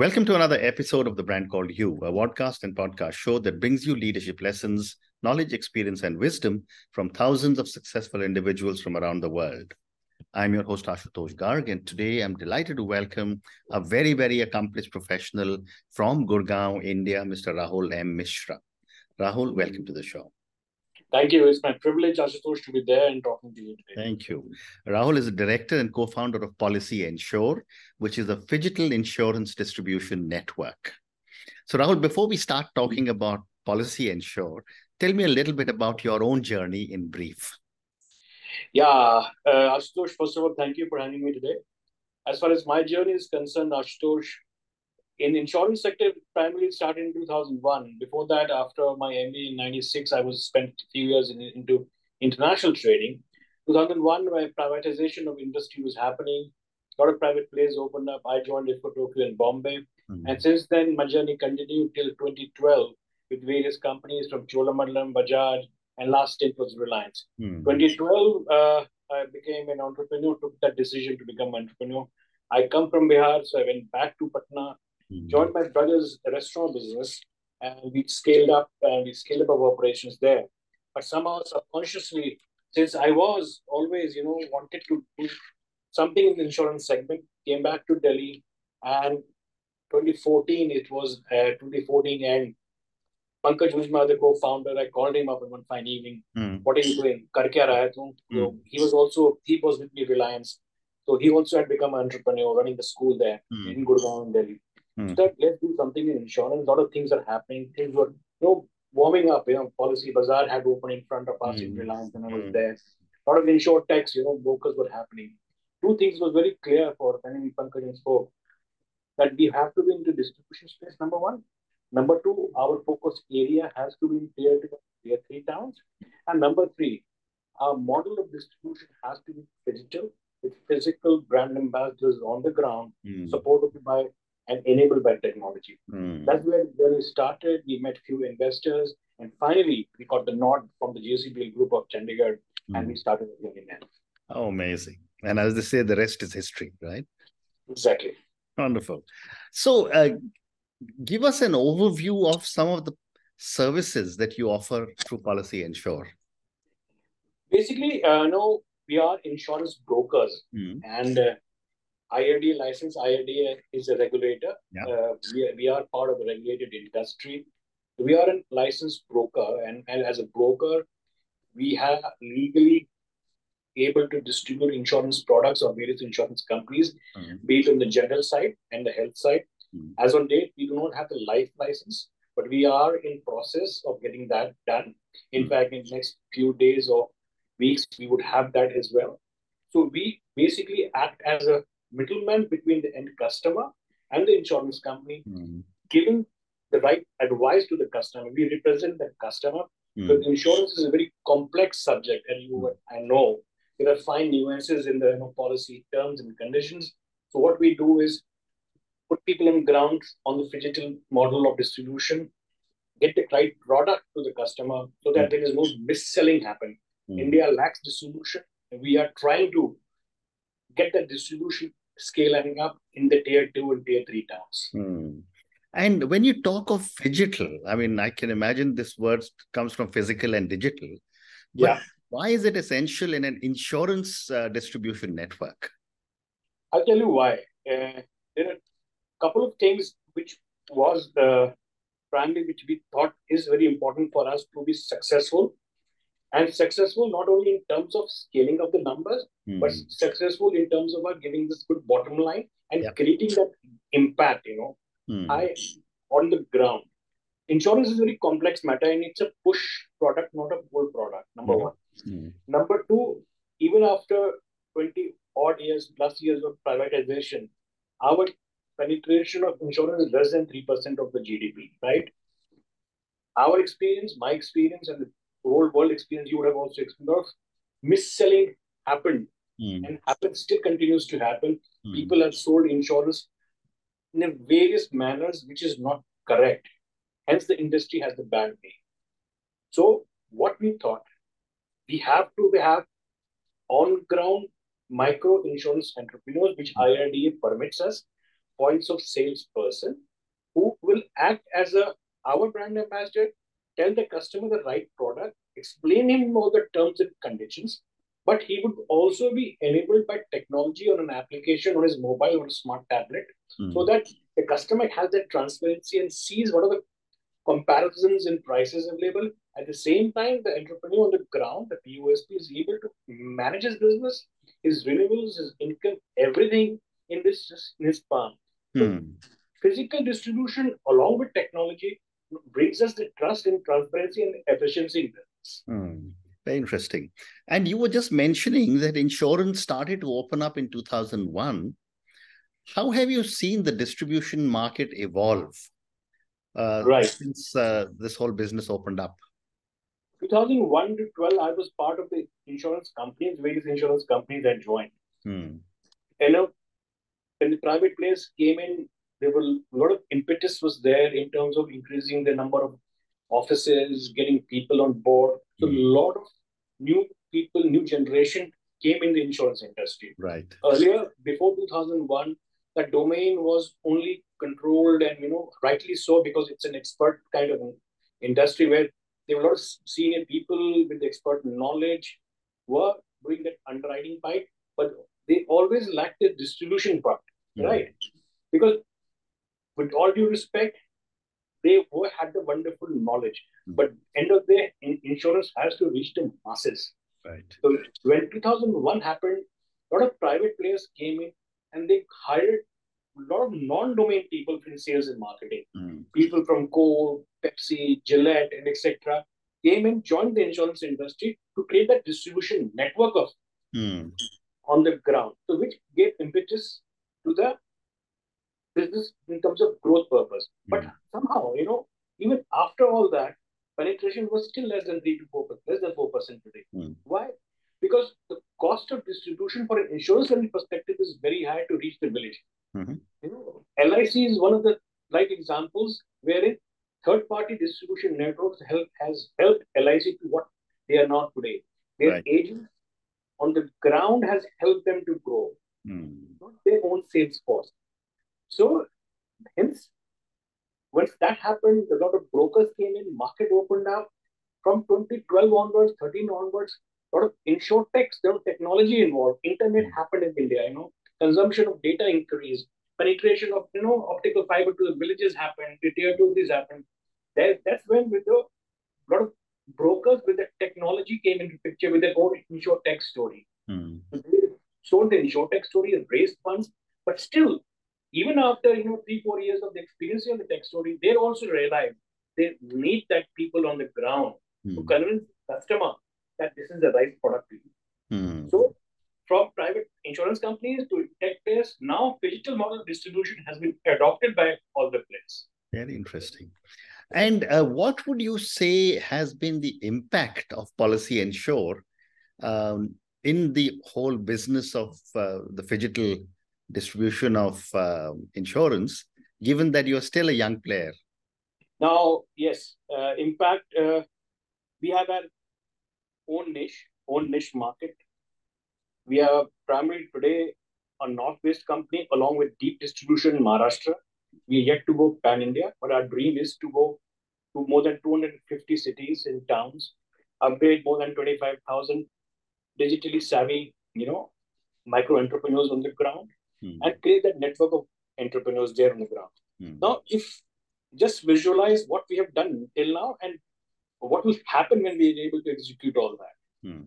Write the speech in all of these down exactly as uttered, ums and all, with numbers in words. Welcome to another episode of The Brand Called You, a podcast and podcast show that brings you leadership lessons, knowledge, experience, and wisdom from thousands of successful individuals from around the world. I'm your host, Ashutosh Garg, and today I'm delighted to welcome a very, very accomplished professional from Gurgaon, India, Mister Rahul M. Mishra. Rahul, welcome to the show. Thank you. It's my privilege, Ashutosh, to be there and talking to you today. Thank you. Rahul is a director and co-founder of Policy Ensure, which is a phygital insurance distribution network. So, Rahul, before we start talking about Policy Ensure, tell me a little bit about your own journey in brief. Yeah, uh, Ashutosh, first of all, thank you for having me today. As far as my journey is concerned, Ashutosh, in insurance sector, primarily started in two thousand one. Before that, after my M B A in ninety-six, I was spent a few years in, into international trading. two thousand one, where privatization of industry was happening, a lot of private players opened up. I joined IFFCO Tokio in Bombay. Mm-hmm. And since then, my journey continued till twenty twelve with various companies from Cholamandalam, Bajaj, and last stint was Reliance. Mm-hmm. twenty twelve, uh, I became an entrepreneur, took that decision to become an entrepreneur. I come from Bihar, so I went back to Patna. Joined my brother's restaurant business, and we scaled up and we scaled up our operations there. But somehow subconsciously, since I was always, you know, wanted to do something in the insurance segment, came back to Delhi, and twenty fourteen, it was uh, twenty fourteen, and Pankaj Ujma, the co-founder, I called him up in one fine evening. Mm. What are you doing? Kar kya raha hai tum? Mm. So he was also, he was with me Reliance. So he also had become an entrepreneur running the school there mm. in Gurgaon in Delhi. Hmm. That let's do something in insurance. A lot of things are happening. Things were you know, warming up. You know, Policy Bazaar had opened in front of us in Reliance, and I was there. A lot of insured techs, you know, brokers were happening. Two things was very clear for when Pankaj spoke that we have to be into distribution space. Number one, number two, our focus area has to be in tier two, tier three towns, and number three, our model of distribution has to be digital with physical brand ambassadors on the ground, hmm. supported by and enabled by technology. Mm. That's where, where we started. We met few investors, and finally, we got the nod from the G C B L Group of Chandigarh, mm. and we started with India. Oh, amazing. And as they say, the rest is history, right? Exactly. Wonderful. So, uh, give us an overview of some of the services that you offer through Policy Ensure. Basically, uh, no, we are insurance brokers, mm. and uh, I R D A license, I R D A is a regulator. Yeah. Uh, we, we are part of a regulated industry. We are a licensed broker, and, and as a broker, we are legally able to distribute insurance products of various insurance companies, mm-hmm. be it on the general side and the health side. Mm-hmm. As on date, we do not have the life license, but we are in process of getting that done. In mm-hmm. fact, in the next few days or weeks, we would have that as well. So we basically act as a middleman between the end customer and the insurance company, mm. giving the right advice to the customer. We represent the customer, mm. because insurance is a very complex subject, and you I know there are fine nuances in the you know, policy terms and conditions. So what we do is put people on ground on the phygital model of distribution, get the right product to the customer so that there is no mis-selling happen. Mm. India lacks distribution, and we are trying to get that distribution scaling up in the tier two and tier three towns. Mm. And when you talk of phygital, I mean, I can imagine this word comes from physical and digital. Yeah. Why is it essential in an insurance uh, distribution network? I'll tell you why. Uh, there are a couple of things which was the primary, which we thought is very important for us to be successful. And successful not only in terms of scaling of the numbers, mm. but successful in terms of our giving this good bottom line and yep. creating that impact, you know, mm. I on the ground. Insurance is a very complex matter, and it's a push product, not a pull product, number mm. one. Mm. Number two, even after twenty odd years, plus years of privatization, our penetration of insurance is less than three percent of the G D P, right? Our experience, my experience, and the whole world experience, you would have also experienced mis-selling happened mm. and happened still continues to happen. Mm. People have sold insurance in various manners, which is not correct. Hence, the industry has the bad name. So, what we thought, we have to have on-ground micro insurance entrepreneurs, which I R D A permits us, points of sales person who will act as a our brand ambassador, tell the customer the right product, explain him all the terms and conditions, but he would also be enabled by technology or an application on his mobile or a smart tablet, mm. so that the customer has that transparency and sees what are the comparisons in prices available. At the same time, the entrepreneur on the ground, the P U S P, is able to manage his business, his revenues, his income, everything in this in his palm. Mm. So physical distribution, along with technology, brings us the trust in transparency and efficiency in business. Mm. Very interesting. And you were just mentioning that insurance started to open up in two thousand one. How have you seen the distribution market evolve uh, right. since uh, this whole business opened up? two thousand one to twelve, I was part of the insurance companies, various insurance companies that joined. Hmm. And uh, when the private players came in, there were a lot of impetus was there in terms of increasing the number of offices, getting people on board. So mm. a lot of new people, new generation came in the insurance industry. Right. Earlier, before two thousand one, the domain was only controlled and, you know, rightly so, because it's an expert kind of industry where there were a lot of senior people with expert knowledge were doing that underwriting part, but they always lacked the distribution part, mm. right? Because with all due respect, they were, had the wonderful knowledge. Mm. But end of the day, in, insurance has to reach the masses. Right. So when two thousand one happened, a lot of private players came in and they hired a lot of non-domain people from sales and marketing. Mm. People from Coke, Pepsi, Gillette, and et cetera came and joined the insurance industry to create that distribution network of mm. on the ground. So which gave impetus to the business in terms of growth purpose. But mm. somehow, you know, even after all that, penetration was still less than three to four percent, less than four percent today. Mm. Why? Because the cost of distribution for an insurance perspective is very high to reach the village. Mm-hmm. You know, L I C is one of the right examples wherein third-party distribution networks help, has helped L I C to what they are not today. Their right. agents on the ground has helped them to grow, mm. not their own sales force. So, hence, once that happened, a lot of brokers came in, market opened up. From twenty twelve onwards, thirteen onwards, a lot of insure techs, there was technology involved. Internet happened in India, you know, consumption of data increased, penetration of, you know, optical fiber to the villages happened, the tier two this happened. That, that's when with the lot of brokers with the technology came into picture with their own insure tech story. Mm. So they sold the insure tech story, raised funds, but still, even after, you know, three, four years of the experience of the tech story, they also realize they need that people on the ground mm. to convince the customer that this is the right product to you. Mm. So from private insurance companies to tech players, now digital model distribution has been adopted by all the players. Very interesting. And uh, what would you say has been the impact of Policy Ensure um, in the whole business of uh, the digital distribution of uh, insurance, given that you're still a young player? Now, yes. Uh, in fact, uh, we have our own niche, own niche market. We are primarily today a North-based company along with deep distribution in Maharashtra. We are yet to go pan-India, but our dream is to go to more than two hundred fifty cities and towns, upgrade more than twenty-five thousand digitally savvy, you know, micro-entrepreneurs on the ground. Hmm. And create that network of entrepreneurs there on the ground. Hmm. Now, if just visualize what we have done till now and what will happen when we are able to execute all that. Hmm.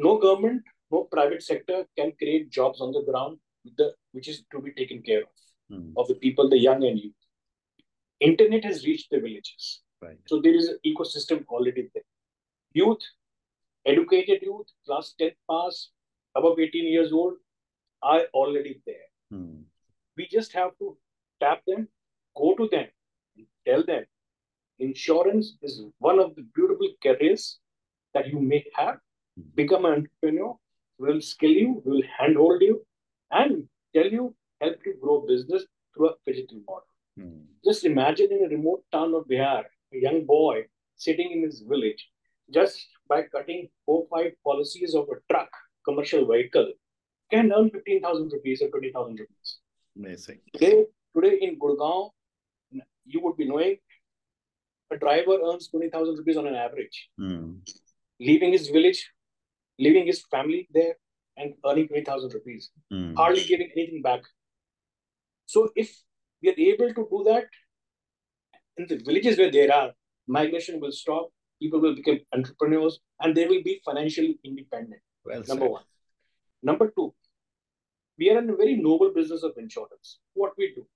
No government, no private sector can create jobs on the ground, the, which is to be taken care of, hmm. of the people, the young and youth. Internet has reached the villages. Right. So there is an ecosystem already there. Youth, educated youth, class ten pass, above eighteen years old, are already there. Hmm. We just have to tap them, go to them, and tell them insurance is one of the beautiful careers that you may have. Hmm. Become an entrepreneur, we'll skill you, we'll handhold you, and tell you, help you grow business through a digital model. Hmm. Just imagine in a remote town of Bihar, a young boy sitting in his village, just by cutting four or five policies of a truck, commercial vehicle, can earn fifteen thousand rupees or twenty thousand rupees. Amazing. Today, today in Gurgaon, you would be knowing a driver earns twenty thousand rupees on an average, mm. leaving his village, leaving his family there and earning twenty thousand rupees, mm. hardly giving anything back. So if we are able to do that in the villages where there are, migration will stop, people will become entrepreneurs and they will be financially independent. Well number said. one. Number two, we are in a very noble business of insurance. What we do,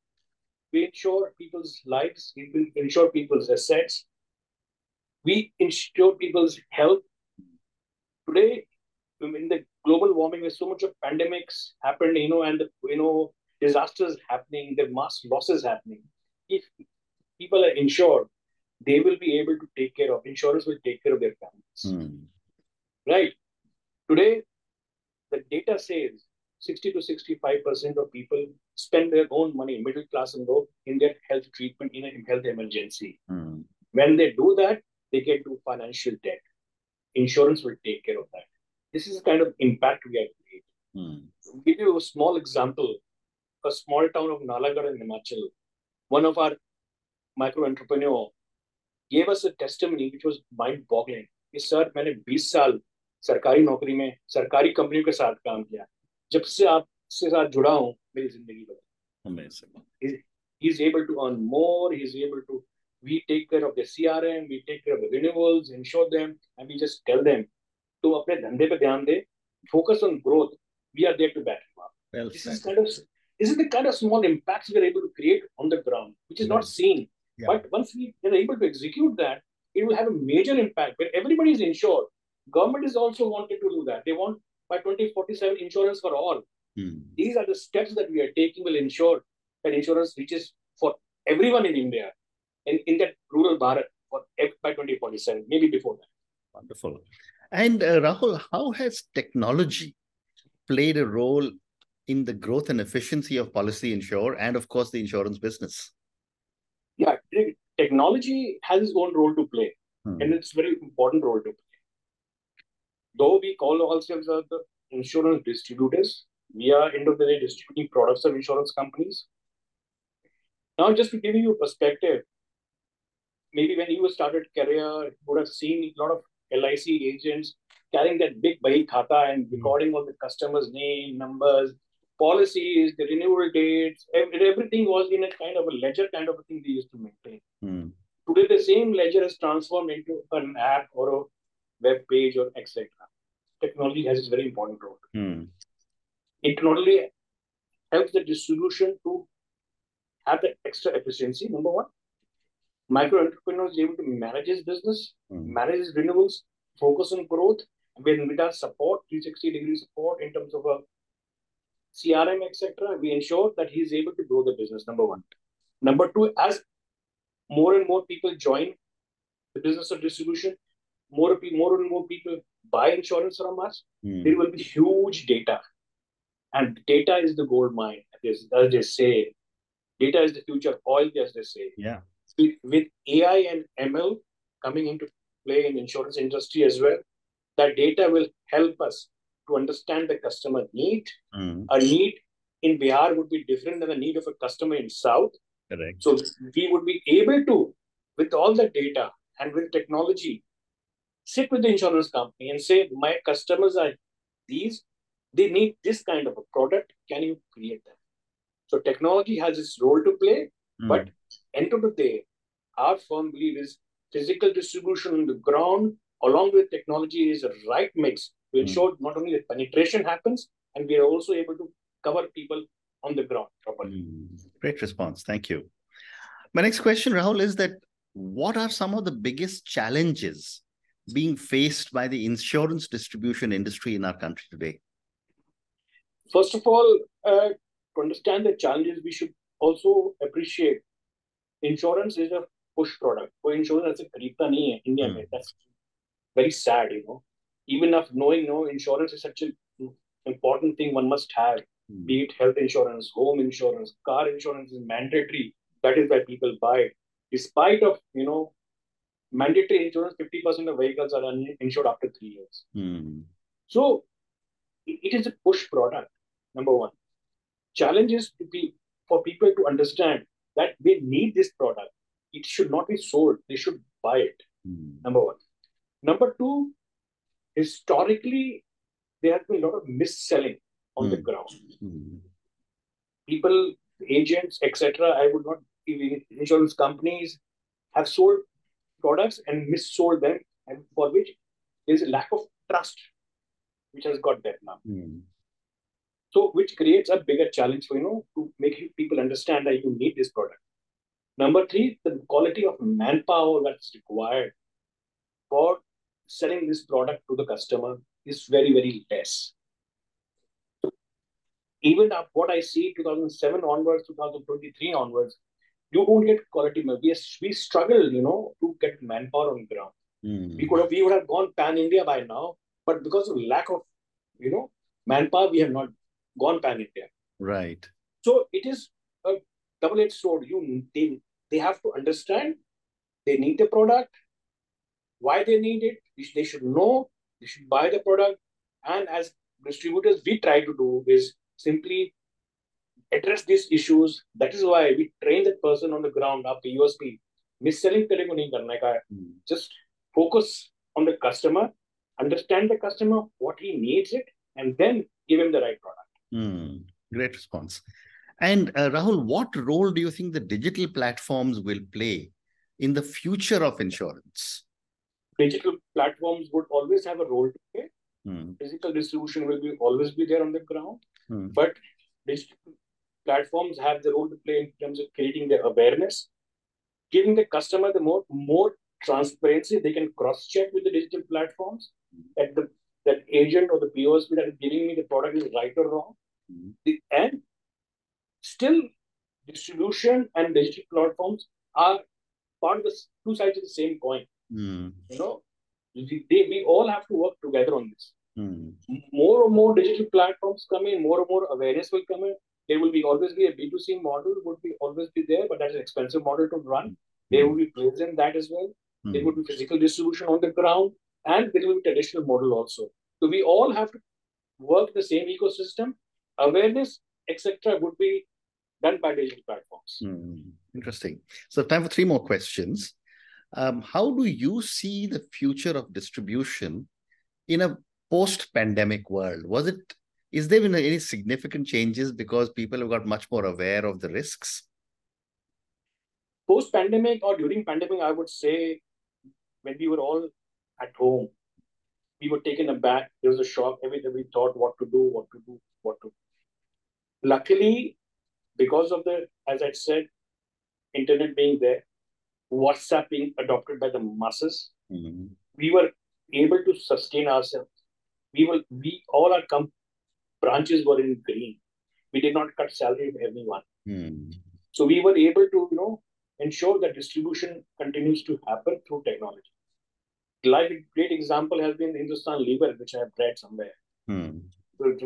we insure people's lives, we insure people's assets, we insure people's health. Today, in the global warming, there's so much of pandemics happened, you know, and the, you know, disasters happening, the mass losses happening. If people are insured, they will be able to take care of, insurance will take care of their families. Mm. Right. Today, the data says sixty to sixty-five percent of people spend their own money, middle class and low, in their health treatment, in a health emergency. Mm. When they do that, they get into financial debt. Insurance will take care of that. This is the kind of impact we have created. Mm. To give you a small example, a small town of Nalagarh in Himachal, one of our micro-entrepreneurs gave us a testimony which was mind-boggling. He said, sir, I have twenty years सरकारी नौकरी में सरकारी कंपनियों के साथ काम किया जब से आपसे साथ जुड़ा हूं मेरी जिंदगी बदली he is able to earn more he is able to we take care of the C R M we take care of the renewals insure them and we just tell them to अपने धंधे पे ध्यान दे focus on growth we are there to back you up well this said. is kind of this is the kind of small impacts we are able to create on the ground which is yeah. not seen yeah. but once we are able to execute that it will have a major impact where everybody is insured Government is also wanted to do that. They want by twenty forty-seven insurance for all. Mm. These are the steps that we are taking will ensure that insurance reaches for everyone in India and in, in that rural Bharat for, by twenty forty-seven, maybe before that. Wonderful. And uh, Rahul, how has technology played a role in the growth and efficiency of Policy Ensure and of course the insurance business? Yeah, technology has its own role to play mm. and it's a very important role to play. Though we call ourselves the insurance distributors, we are end of the day distributing products of insurance companies. Now, just to give you a perspective, maybe when you started career, you would have seen a lot of L I C agents carrying that big bahi khata and recording all the customers' name, numbers, policies, the renewal dates, everything was in a kind of a ledger kind of a thing they used to maintain. Mm. Today, the same ledger is transformed into an app or a web page or et cetera. Technology has its very important role. Hmm. It not only helps the distribution to have the extra efficiency, number one. Micro entrepreneur is able to manage his business, hmm. manage his renewals, focus on growth, when we have support, three sixty degree support in terms of a C R M, et cetera. We ensure that he is able to grow the business, number one. Number two, as more and more people join the business of distribution, More, more and more people buy insurance from us, mm. there will be huge data. And data is the gold mine, as they say. Data is the future oil, as they say. Yeah. With, with A I and M L coming into play in insurance industry as well, that data will help us to understand the customer need. Mm. A need in Bihar would be different than the need of a customer in South. Correct. So we would be able to, with all the data and with technology, sit with the insurance company and say, my customers are these, they need this kind of a product. Can you create that? So technology has its role to play, mm. but end of the day, our firm belief is physical distribution on the ground along with technology is a right mix to ensure mm. not only the penetration happens, and we are also able to cover people on the ground properly. Mm. Great response. Thank you. My next question, Rahul, is that what are some of the biggest challenges being faced by the insurance distribution industry in our country today? First of all, uh, to understand the challenges, we should also appreciate insurance is a push product. So insurance is a in India. Mm. That's very sad, you know. Even if knowing, no, insurance is such an important thing one must have, mm. be it health insurance, home insurance, car insurance is mandatory. That is why people buy it. Despite of, you know, mandatory insurance, fifty percent of vehicles are uninsured after three years. Mm. So, it is a push product, number one. Challenge is to be for people to understand that they need this product. It should not be sold. They should buy it, mm. number one. Number two, historically, there has been a lot of mis-selling on mm. the ground. Mm. People, agents, et cetera, I would not, insurance companies have sold products and mis-sold them, and for which there is a lack of trust which has got that now. Mm. So, which creates a bigger challenge for, you know, to making people understand that you need this product. Number three, the quality of manpower that's required for selling this product to the customer is very, very less. Even what I see two thousand seven onwards, two thousand twenty-three onwards, you won't get quality. We, we struggle, you know, to get manpower on the ground. Mm. We could have, we would have gone pan-India by now, but because of lack of, you know, manpower, we have not gone pan-India. Right. So it is a double-edged sword. You, they, they have to understand they need the product, why they need it. They should know, they should buy the product. And as distributors, we try to do is simply address these issues. That is why we train that person on the ground, our P U S P. Mis-selling ko nahi karna hai. Just focus on the customer, understand the customer, what he needs it, and then give him the right product. Mm, great response. And uh, Rahul, what role do you think the digital platforms will play in the future of insurance? Digital platforms would always have a role to play. Mm. Physical distribution will be, always be there on the ground. Mm. But digital platforms have the role to play in terms of creating their awareness, giving the customer the more, more transparency. They can cross-check with the digital platforms that the that agent or the P O S P that is giving me the product is right or wrong. Mm-hmm. The, and still distribution and digital platforms are part of the two sides of the same coin. Mm. You know, they, we all have to work together on this. Mm. More and more digital platforms come in, more and more awareness will come in. There will be always be a B two C model would be always be there, but that's an expensive model to run. Mm. They will be present that as well. Mm. There would be physical distribution on the ground. And there will be traditional model also. So we all have to work the same ecosystem. Awareness, et cetera, would be done by digital platforms. Mm, interesting. So time for three more questions. Um, how do you see the future of distribution in a post-pandemic world? Was it? Is there been any significant changes because people have got much more aware of the risks? Post-pandemic or during pandemic, I would say when we were all at home, we were taken aback. There was a shock. Everything we thought what to do, what to do, what to do. Luckily, because of the, as I said, internet being there, WhatsApp being adopted by the masses, mm-hmm. we were able to sustain ourselves. We were, we all our com- branches were in green. We did not cut salary of everyone. Mm. So we were able to, you know, ensure that distribution continues to happen through technology. Like a great example has been Hindustan Lever, which I have read somewhere. Hmm.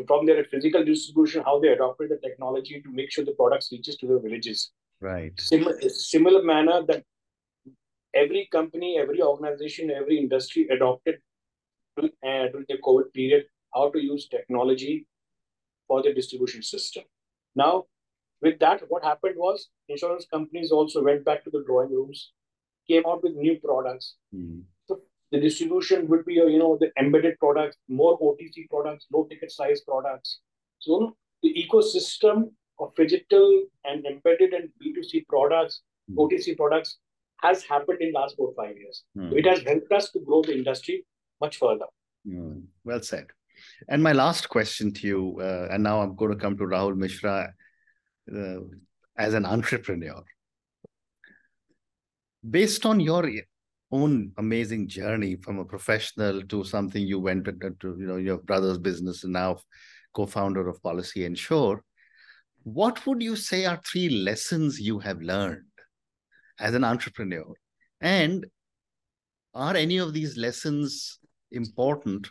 From their physical distribution, how they adopted the technology to make sure the products reaches to the villages. Right. Similar, similar manner that every company, every organization, every industry adopted during the COVID period, how to use technology for the distribution system. Now, with that, what happened was insurance companies also went back to the drawing rooms, came out with new products. Hmm. The distribution would be, you know, the embedded products, more O T C products, low ticket size products. So the ecosystem of digital and embedded and B two C products, mm. O T C products has happened in the last four or five years. Mm. So it has helped us to grow the industry much further. Mm. Well said. And my last question to you, uh, and now I'm going to come to Rahul Mishra uh, as an entrepreneur. Based on your own amazing journey from a professional to something you went to, to, you know, your brother's business and now co-founder of Policy Ensure, what would you say are three lessons you have learned as an entrepreneur? And are any of these lessons important?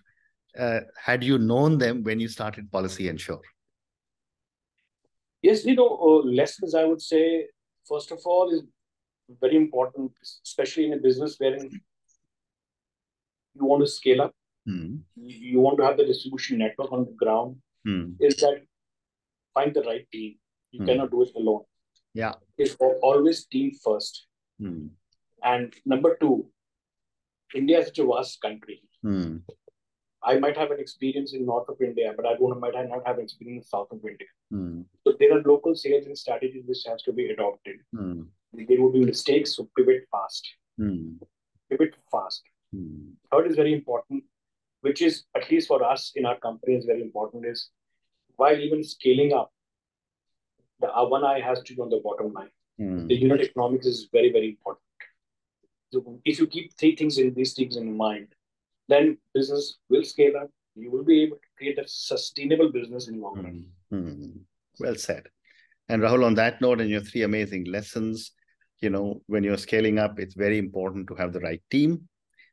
Uh, had you known them when you started Policy Ensure? Yes, you know, uh, lessons I would say, first of all, is very important, especially in a business wherein you want to scale up, mm. you want to have the distribution network on the ground, mm. is that find the right team. You mm. cannot do it alone. Yeah. It's always team first. Mm. And number two, India is such a vast country. Mm. I might have an experience in north of India, but I don't, might not have experience in south of India. Mm. So there are local sales and strategies which has to be adopted. Mm. There will be mistakes, so pivot fast. Mm. Pivot fast. Mm. Third is very important, which is, at least for us in our company, is very important, is while even scaling up, the one eye has to be on the bottom line. Mm. The unit economics is very, very important. So if you keep three things in these things in mind, then business will scale up. You will be able to create a sustainable business in long run. Mm-hmm. Well said. And Rahul, on that note, and your three amazing lessons, you know, when you're scaling up, it's very important to have the right team.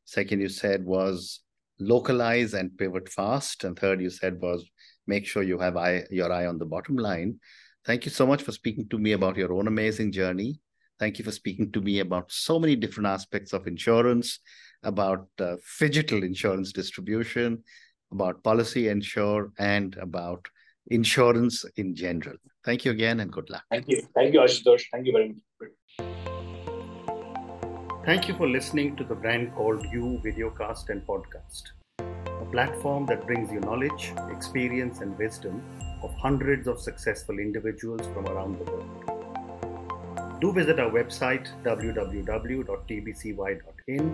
Second, you said was localize and pivot fast. And third, you said was make sure you have eye, your eye on the bottom line. Thank you so much for speaking to me about your own amazing journey. Thank you for speaking to me about so many different aspects of insurance, about uh, phygital insurance distribution, about Policy Ensure, and about insurance in general. Thank you again and good luck. Thank you. Thank you, Ashutosh. Thank you very much. Thank you for listening to The Brand Called You videocast and podcast, a platform that brings you knowledge, experience, and wisdom of hundreds of successful individuals from around the world. Do visit our website w w w dot t b c y dot in